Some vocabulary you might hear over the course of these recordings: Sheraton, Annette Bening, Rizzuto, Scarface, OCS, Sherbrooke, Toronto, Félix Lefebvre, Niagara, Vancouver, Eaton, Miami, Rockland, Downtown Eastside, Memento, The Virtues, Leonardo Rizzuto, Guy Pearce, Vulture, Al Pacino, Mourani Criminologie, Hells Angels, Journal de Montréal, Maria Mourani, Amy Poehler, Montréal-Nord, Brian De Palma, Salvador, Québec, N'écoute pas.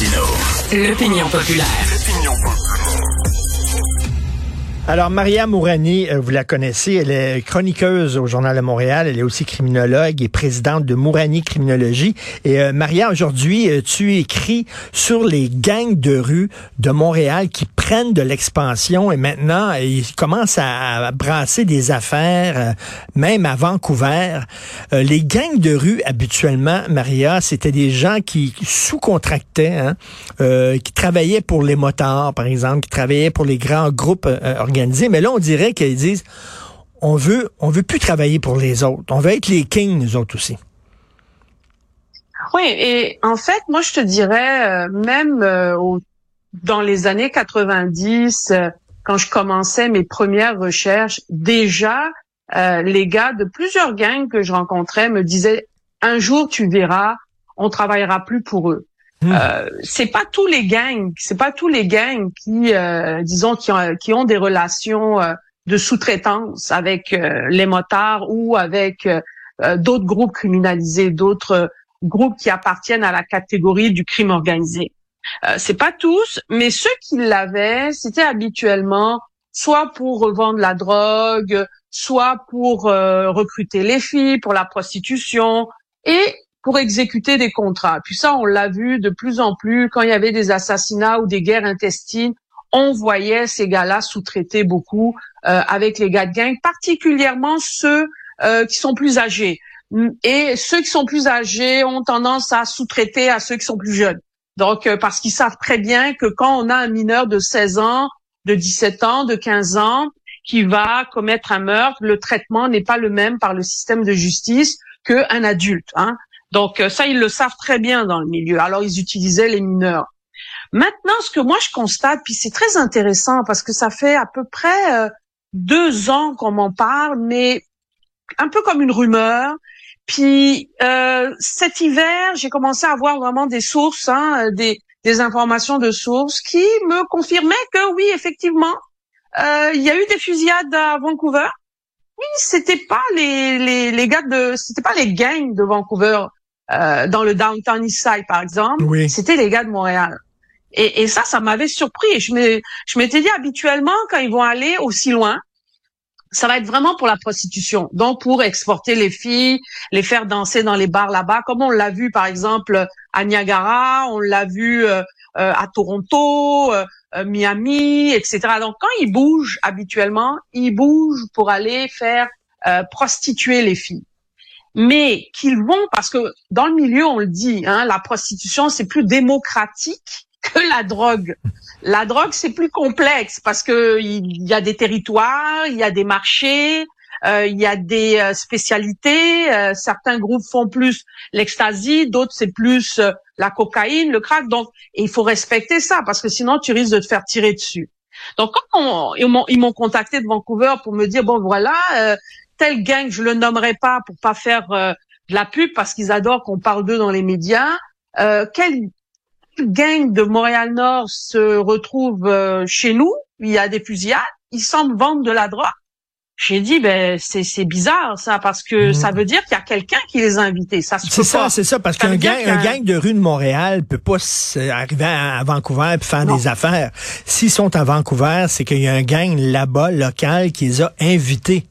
Pacino. L'opinion populaire. Alors, Maria Mourani, vous la connaissez, elle est chroniqueuse au Journal de Montréal, elle est aussi criminologue et présidente de Mourani Criminologie. Et Maria, aujourd'hui, tu écris sur les gangs de rue de Montréal qui prennent de l'expansion et maintenant, ils commencent à brasser des affaires, même à Vancouver. Les gangs de rue, habituellement, Maria, c'était des gens qui sous-contractaient, qui travaillaient pour les motards, par exemple, qui travaillaient pour les grands groupes organisés. Mais là, on dirait qu'ils disent, on veut plus travailler pour les autres. On veut être les kings, nous autres aussi. Oui, et en fait, moi, je te dirais, même dans les années 90, quand je commençais mes premières recherches, déjà, les gars de plusieurs gangs que je rencontrais me disaient, un jour, tu verras, on travaillera plus pour eux. C'est pas tous les gangs qui ont des relations de sous-traitance avec les motards ou avec d'autres groupes criminalisés, d'autres groupes qui appartiennent à la catégorie du crime organisé. C'est pas tous, mais ceux qui l'avaient, c'était habituellement soit pour revendre la drogue, soit pour recruter les filles, pour la prostitution et pour exécuter des contrats. Puis ça, on l'a vu de plus en plus, quand il y avait des assassinats ou des guerres intestines, on voyait ces gars-là sous-traiter beaucoup avec les gars de gang, particulièrement ceux qui sont plus âgés. Et ceux qui sont plus âgés ont tendance à sous-traiter à ceux qui sont plus jeunes. Donc, parce qu'ils savent très bien que quand on a un mineur de 16 ans, de 17 ans, de 15 ans, qui va commettre un meurtre, le traitement n'est pas le même par le système de justice qu'un adulte, hein. Donc ça, ils le savent très bien dans le milieu. Alors, ils utilisaient les mineurs. Maintenant, ce que moi, je constate, puis c'est très intéressant parce que ça fait à peu près 2 ans qu'on m'en parle, mais un peu comme une rumeur. Puis cet hiver, j'ai commencé à avoir vraiment des sources, des informations de sources qui me confirmaient que oui, effectivement, il y a eu des fusillades à Vancouver. Oui, c'était pas les gars de, c'était pas les gangs de Vancouver dans le Downtown Eastside par exemple. Oui. C'était les gars de Montréal. Et ça, ça m'avait surpris. Je m'étais dit habituellement quand ils vont aller aussi loin, ça va être vraiment pour la prostitution, donc pour exporter les filles, les faire danser dans les bars là-bas, comme on l'a vu par exemple à Niagara, on l'a vu à Toronto. Miami, etc. Donc, quand ils bougent habituellement, ils bougent pour aller faire prostituer les filles. Mais qu'ils vont, parce que dans le milieu, on le dit, hein, la prostitution, c'est plus démocratique que la drogue. La drogue, c'est plus complexe parce que il y a des territoires, il y a des marchés, il y a des spécialités. Certains groupes font plus l'ecstasy, d'autres c'est plus la cocaïne, le crack. Donc, il faut respecter ça parce que sinon, tu risques de te faire tirer dessus. Donc, quand ils m'ont contacté de Vancouver pour me dire, bon, voilà, tel gang, je le nommerai pas pour pas faire de la pub parce qu'ils adorent qu'on parle d'eux dans les médias. Quel gang de Montréal-Nord se retrouve chez nous? Il y a des fusillades. Ils semblent vendre de la drogue. J'ai dit, ben c'est bizarre ça, parce que ça veut dire qu'il y a quelqu'un qui les a invités. Ça se peut pas. C'est ça, parce qu'un gang de rue de Montréal peut pas arriver à Vancouver et faire des affaires. S'ils sont à Vancouver, c'est qu'il y a un gang là-bas, local, qui les a invités.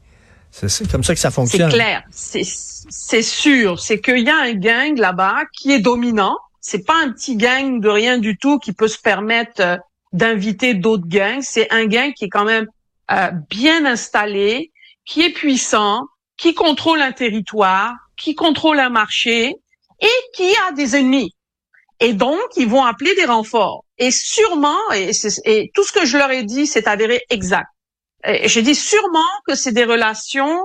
C'est comme ça que ça fonctionne. C'est clair, c'est sûr. C'est qu'il y a un gang là-bas qui est dominant. C'est pas un petit gang de rien du tout qui peut se permettre d'inviter d'autres gangs. C'est un gang qui est quand même bien installé, qui est puissant, qui contrôle un territoire, qui contrôle un marché et qui a des ennemis. Et donc, ils vont appeler des renforts. Et sûrement, et tout ce que je leur ai dit s'est avéré exact. J'ai dit sûrement que c'est des relations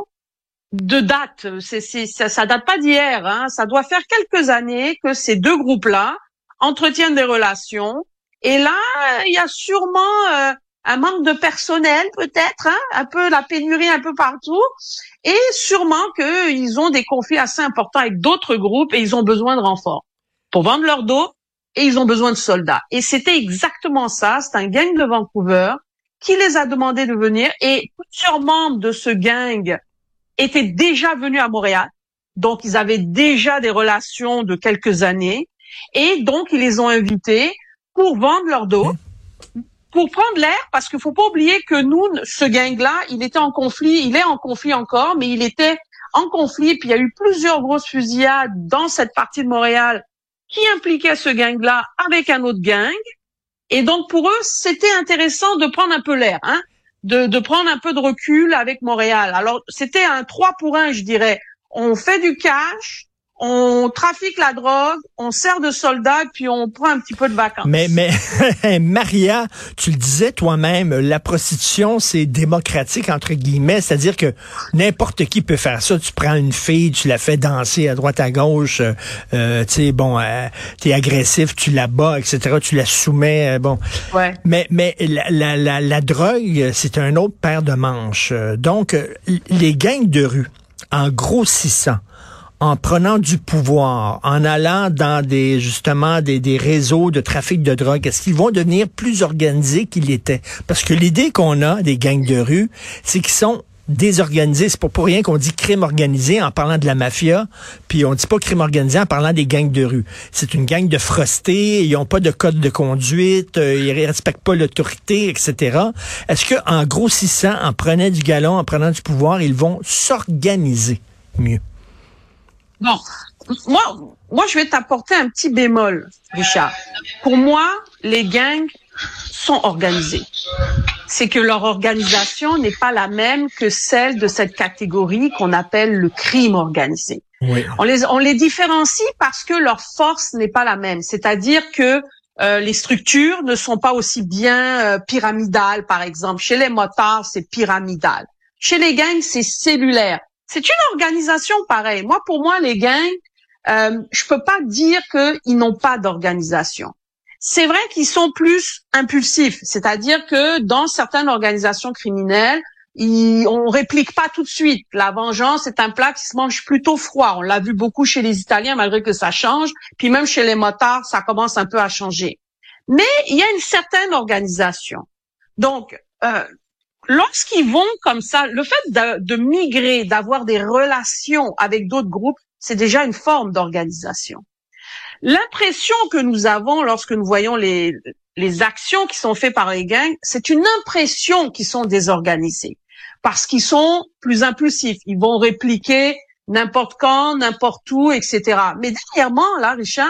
de date. Ça date pas d'hier. Hein. Ça doit faire quelques années que ces deux groupes-là entretiennent des relations. Et là, il y a sûrement un manque de personnel peut-être, hein, un peu la pénurie un peu partout, et sûrement qu'ils ont des conflits assez importants avec d'autres groupes et ils ont besoin de renforts pour vendre leur dos et ils ont besoin de soldats. Et c'était exactement ça, c'est un gang de Vancouver qui les a demandé de venir et plusieurs membres de ce gang étaient déjà venus à Montréal, donc ils avaient déjà des relations de quelques années Et donc, ils les ont invités pour vendre leur dos, pour prendre l'air, parce qu'il faut pas oublier que nous, ce gang-là, il était en conflit, puis il y a eu plusieurs grosses fusillades dans cette partie de Montréal qui impliquaient ce gang-là avec un autre gang. Et donc, pour eux, c'était intéressant de prendre un peu l'air, hein, de prendre un peu de recul avec Montréal. Alors, c'était un 3 pour 1, je dirais. On fait du cash, on trafique la drogue, on sert de soldat, puis on prend un petit peu de vacances. Mais Maria, tu le disais toi-même, la prostitution, c'est démocratique, entre guillemets, c'est-à-dire que n'importe qui peut faire ça. Tu prends une fille, tu la fais danser à droite à gauche, tu sais, bon, t'es agressif, tu la bats, etc., tu la soumets, bon. Ouais. Mais la drogue, c'est un autre paire de manches. Donc, les gangs de rue, en grossissant, en prenant du pouvoir, en allant dans des réseaux de trafic de drogue, est-ce qu'ils vont devenir plus organisés qu'ils l'étaient? Parce que l'idée qu'on a des gangs de rue, c'est qu'ils sont désorganisés. C'est pas pour rien qu'on dit crime organisé en parlant de la mafia, puis on dit pas crime organisé en parlant des gangs de rue. C'est une gang de frostés, ils ont pas de code de conduite, ils respectent pas l'autorité, etc. Est-ce que en grossissant, en prenant du galon, en prenant du pouvoir, ils vont s'organiser mieux? Bon, moi, je vais t'apporter un petit bémol, Richard. Pour moi, les gangs sont organisés. C'est que leur organisation n'est pas la même que celle de cette catégorie qu'on appelle le crime organisé. Oui. On les différencie parce que leur force n'est pas la même. C'est-à-dire que les structures ne sont pas aussi bien pyramidales, par exemple. Chez les motards, c'est pyramidal. Chez les gangs, c'est cellulaire. C'est une organisation pareille. Moi, pour moi, les gangs, je peux pas dire qu'ils n'ont pas d'organisation. C'est vrai qu'ils sont plus impulsifs, c'est-à-dire que dans certaines organisations criminelles, on réplique pas tout de suite. La vengeance est un plat qui se mange plutôt froid. On l'a vu beaucoup chez les Italiens, malgré que ça change. Puis même chez les motards, ça commence un peu à changer. Mais il y a une certaine organisation. Donc, lorsqu'ils vont comme ça, le fait de migrer, d'avoir des relations avec d'autres groupes, c'est déjà une forme d'organisation. L'impression que nous avons lorsque nous voyons les actions qui sont faites par les gangs, c'est une impression qu'ils sont désorganisés parce qu'ils sont plus impulsifs. Ils vont répliquer n'importe quand, n'importe où, etc. Mais dernièrement, là, Richard,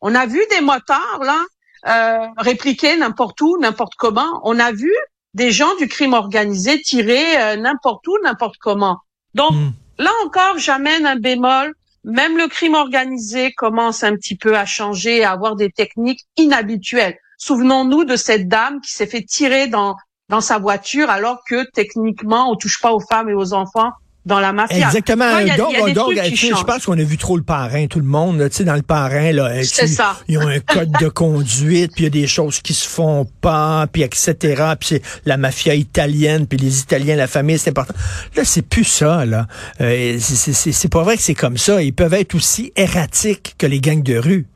on a vu des motards là répliquer n'importe où, n'importe comment. On a vu des gens du crime organisé tirés n'importe où, n'importe comment. Donc, là encore, j'amène un bémol. Même le crime organisé commence un petit peu à changer, à avoir des techniques inhabituelles. Souvenons-nous de cette dame qui s'est fait tirer dans sa voiture alors que, techniquement, on touche pas aux femmes et aux enfants dans la mafia. Exactement. Donc, je pense qu'on a vu trop Le Parrain, tout le monde, tu sais, dans Le Parrain, là. C'est ça. Ils ont un code de conduite, puis il y a des choses qui se font pas, puis etc. Puis c'est la mafia italienne, puis les Italiens, la famille, c'est important. Là, c'est plus ça, là. C'est pas vrai que c'est comme ça. Ils peuvent être aussi erratiques que les gangs de rue.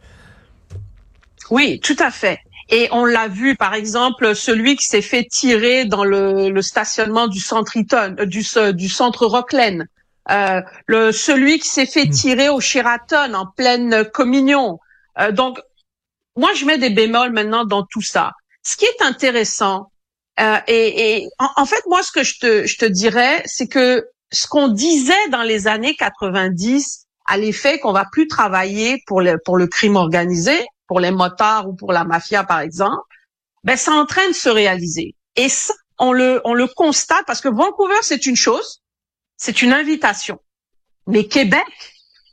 Oui, tout à fait. Et on l'a vu, par exemple, celui qui s'est fait tirer dans le stationnement du centre Eaton, du centre Rockland, celui qui s'est fait tirer au Sheraton en pleine communion. Donc, moi, je mets des bémols maintenant dans tout ça. Ce qui est intéressant, et en fait, moi, ce que je te dirais, c'est que ce qu'on disait dans les années 90 à l'effet qu'on va plus travailler pour le crime organisé, pour les motards ou pour la mafia, par exemple, ben, ça est en train de se réaliser. Et ça, on le constate parce que Vancouver, c'est une chose, c'est une invitation. Mais Québec,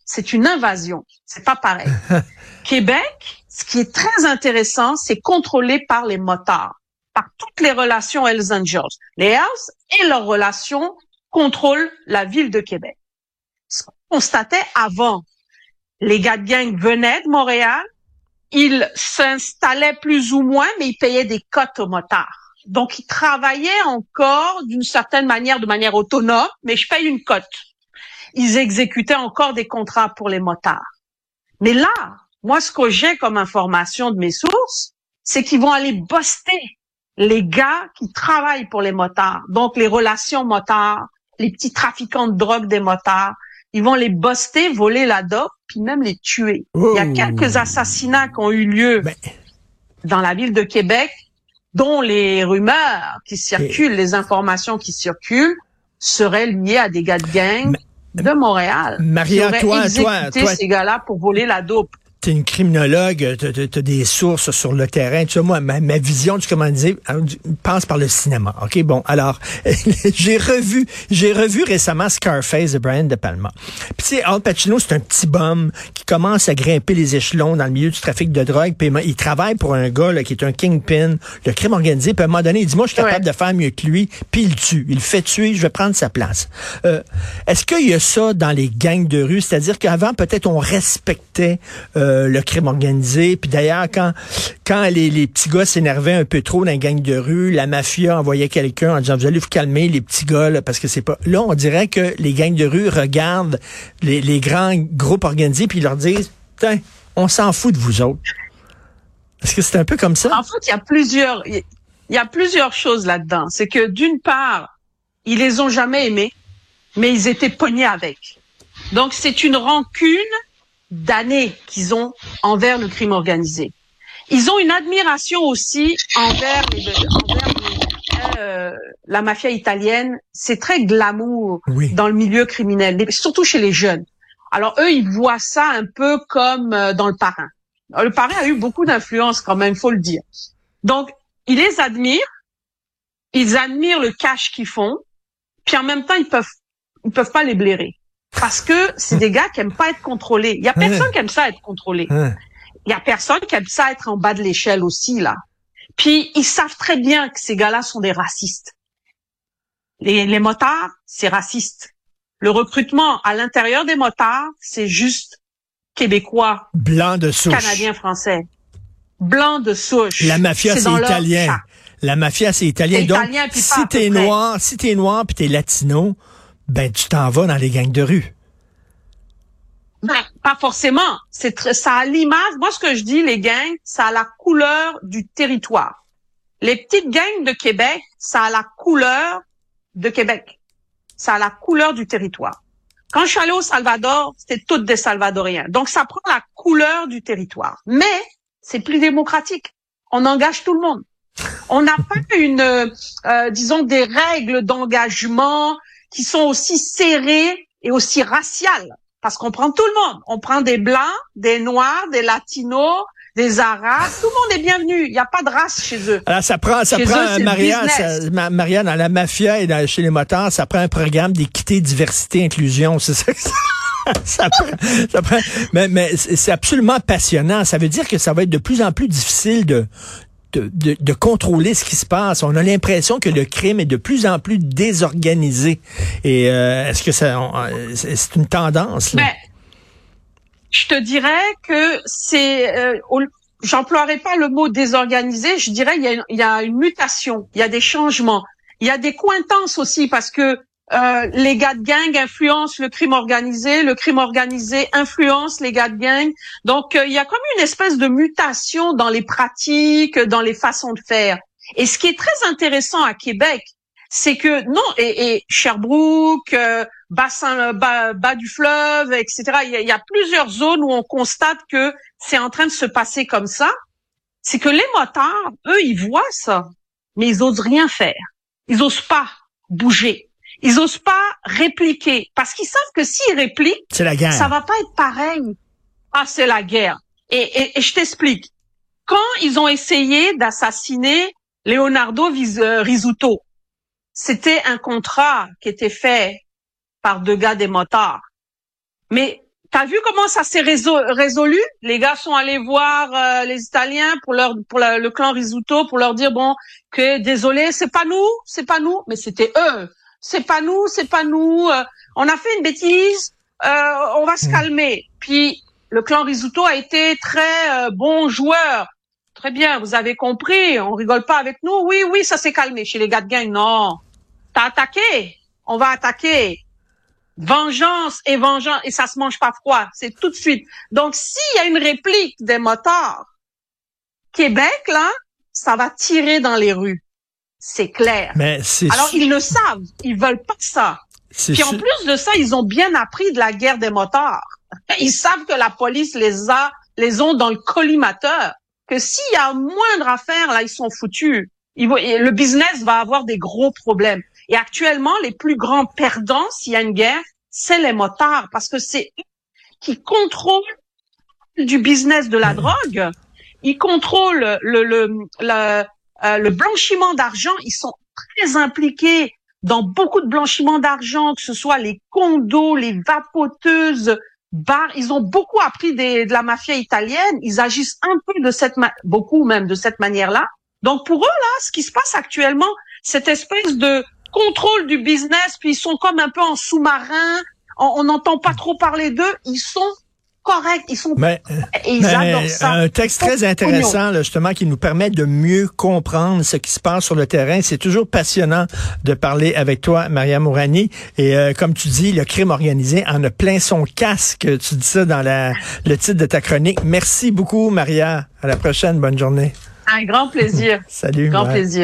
c'est une invasion. C'est pas pareil. Québec, ce qui est très intéressant, c'est contrôlé par les motards, par toutes les relations Hells Angels. Les Hells et leurs relations contrôlent la ville de Québec. Ce qu'on constatait avant, les gars de gang venaient de Montréal, ils s'installaient plus ou moins, mais ils payaient des cotes aux motards. Donc, ils travaillaient encore d'une certaine manière, de manière autonome, mais je paye une cote. Ils exécutaient encore des contrats pour les motards. Mais là, moi, ce que j'ai comme information de mes sources, c'est qu'ils vont aller buster les gars qui travaillent pour les motards. Donc, les relations motards, les petits trafiquants de drogue des motards, Ils vont les buster, voler la dope, puis même les tuer. Oh. Il y a quelques assassinats qui ont eu lieu dans la ville de Québec, dont les rumeurs qui circulent, les informations qui circulent, seraient liées à des gars de gang de Montréal. Maria, qui auraient exécuté ces gars-là pour voler la dope. T'es une criminologue, t'as des sources sur le terrain. Tu sais, moi, ma vision du commanditaire passe par le cinéma. OK, bon, alors, j'ai revu récemment Scarface de Brian De Palma. Puis tu sais, Al Pacino, c'est un petit bum qui commence à grimper les échelons dans le milieu du trafic de drogue. Puis il travaille pour un gars là, qui est un kingpin, le crime organisé. Puis à un moment donné, il dit, moi, je suis capable de faire mieux que lui. Puis il tue, il le fait tuer, je vais prendre sa place. Est-ce qu'il y a ça dans les gangs de rue? C'est-à-dire qu'avant, peut-être, on respectait... le crime organisé. Puis d'ailleurs, quand les petits gars s'énervaient un peu trop dans les gangs de rue, la mafia envoyait quelqu'un en disant, vous allez vous calmer, les petits gars, là, parce que c'est pas... Là, on dirait que les gangs de rue regardent les grands groupes organisés puis ils leur disent, putain, on s'en fout de vous autres. Est-ce que c'est un peu comme ça? En fait, il y a plusieurs choses là-dedans. C'est que d'une part, ils les ont jamais aimés, mais ils étaient pognés avec. Donc, c'est une rancune d'années qu'ils ont envers le crime organisé. Ils ont une admiration aussi envers la mafia italienne. C'est très glamour dans le milieu criminel, surtout chez les jeunes. Alors eux, ils voient ça un peu comme dans Le Parrain. Le Parrain a eu beaucoup d'influence quand même, faut le dire. Donc, ils les admirent, ils admirent le cash qu'ils font, puis en même temps, ils peuvent pas les blairer. Parce que c'est des gars qui aiment pas être contrôlés. Il y a personne qui aime ça être contrôlé. Il y a personne qui aime ça être en bas de l'échelle aussi, là. Puis, ils savent très bien que ces gars-là sont des racistes. Les motards, c'est raciste. Le recrutement à l'intérieur des motards, c'est juste québécois. Blanc de souche. Canadien, français. Blanc de souche. La mafia, c'est italien. La mafia, c'est italien. Donc, italien, si t'es noir pis t'es latino, ben, tu t'en vas dans les gangs de rue. Ben, pas forcément. Ça a l'image. Moi, ce que je dis, les gangs, ça a la couleur du territoire. Les petites gangs de Québec, ça a la couleur de Québec. Ça a la couleur du territoire. Quand je suis allée au Salvador, c'était toutes des Salvadoriens. Donc, ça prend la couleur du territoire. Mais, c'est plus démocratique. On engage tout le monde. On n'a pas disons, des règles d'engagement qui sont aussi serrés et aussi raciales. Parce qu'on prend tout le monde. On prend des Blancs, des Noirs, des Latinos, des Arabes. Tout le monde est bienvenu. Il n'y a pas de race chez eux. Alors, ça prend Maria, dans la mafia et chez les motards, ça prend un programme d'équité, diversité, inclusion. C'est ça que ça prend. Mais c'est absolument passionnant. Ça veut dire que ça va être de plus en plus difficile de contrôler ce qui se passe. On a l'impression que le crime est de plus en plus désorganisé. Et est-ce que c'est une tendance là? Mais, je te dirais que j'emploierai pas le mot désorganisé. Je dirais il y a une mutation, il y a des changements, il y a des cointances aussi parce que les gars de gang influencent le crime organisé influence les gars de gang. Donc, il y a comme une espèce de mutation dans les pratiques, dans les façons de faire. Et ce qui est très intéressant à Québec, c'est que et Sherbrooke, bas du fleuve, etc. Il y a plusieurs zones où on constate que c'est en train de se passer comme ça. C'est que les motards, eux, ils voient ça, mais ils osent rien faire. Ils osent pas bouger. Ils osent pas répliquer parce qu'ils savent que s'ils répliquent, c'est la guerre. Ça va pas être pareil. Ah, c'est la guerre. Et je t'explique. Quand ils ont essayé d'assassiner Leonardo Rizzuto, c'était un contrat qui était fait par deux gars des motards. Mais t'as vu comment ça s'est résolu? Les gars sont allés voir les Italiens pour le clan Rizzuto pour leur dire bon que désolé, c'est pas nous, mais c'était eux. C'est pas nous. On a fait une bêtise. On va se calmer. Puis le clan Rizzuto a été très bon joueur. Très bien, vous avez compris. On rigole pas avec nous. Oui, ça s'est calmé chez les gars de gang. Non, t'as attaqué. On va attaquer. Vengeance et ça se mange pas froid. C'est tout de suite. Donc s'il y a une réplique des motards, Québec là, ça va tirer dans les rues. C'est clair. Mais alors, ils le savent. Ils veulent pas ça. Puis en plus de ça, ils ont bien appris de la guerre des motards. Ils savent que la police les ont dans le collimateur. Que s'il y a moindre affaire, là, ils sont foutus. Le business va avoir des gros problèmes. Et actuellement, les plus grands perdants, s'il y a une guerre, c'est les motards. Parce que c'est eux qui contrôlent du business de la drogue. Ils contrôlent le blanchiment d'argent. Ils sont très impliqués dans beaucoup de blanchiment d'argent, que ce soit les condos, les vapoteuses, bars. Ils ont beaucoup appris de la mafia italienne. Ils agissent un peu de cette manière-là. Donc pour eux, là, ce qui se passe actuellement, cette espèce de contrôle du business, puis ils sont comme un peu en sous-marin, on n'entend pas trop parler d'eux, ils sont corrects, ils sont... ils adorent ça. Un texte très intéressant, là, justement, qui nous permet de mieux comprendre ce qui se passe sur le terrain. C'est toujours passionnant de parler avec toi, Maria Mourani. Et comme tu dis, le crime organisé en a plein son casque. Tu dis ça dans le titre de ta chronique. Merci beaucoup, Maria. À la prochaine. Bonne journée. Un grand plaisir. Salut. Grand plaisir.